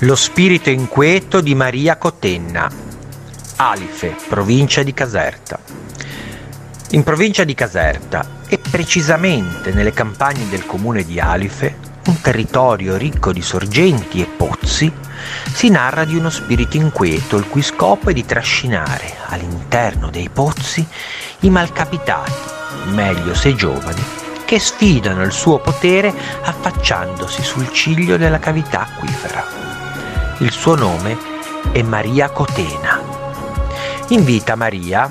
Lo spirito inquieto di Maria Cotena, Alife, provincia di Caserta. In provincia di Caserta, e precisamente nelle campagne del comune di Alife, un territorio ricco di sorgenti e pozzi, si narra di uno spirito inquieto il cui scopo è di trascinare all'interno dei pozzi i malcapitati, meglio se giovani, che sfidano il suo potere affacciandosi sul ciglio della cavità acquifera. Il suo nome è Maria Cotena. In vita Maria,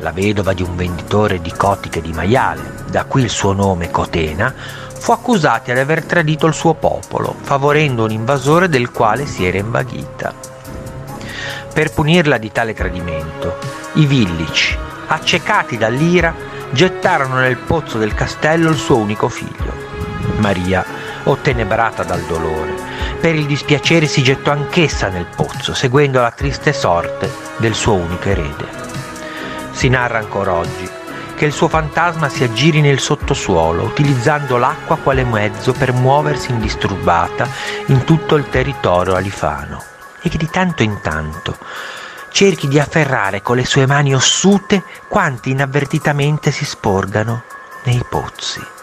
la vedova di un venditore di cotiche di maiale, da qui il suo nome Cotena, fu accusata di aver tradito il suo popolo, favorendo un invasore del quale si era invaghita. Per punirla di tale tradimento, i villici, accecati dall'ira, gettarono nel pozzo del castello il suo unico figlio. Maria, ottenebrata dal dolore, per il dispiacere si gettò anch'essa nel pozzo, seguendo la triste sorte del suo unico erede. Si narra ancora oggi che il suo fantasma si aggiri nel sottosuolo, utilizzando l'acqua quale mezzo per muoversi indisturbata in tutto il territorio alifano, e che di tanto in tanto cerchi di afferrare con le sue mani ossute quanti inavvertitamente si sporgano nei pozzi.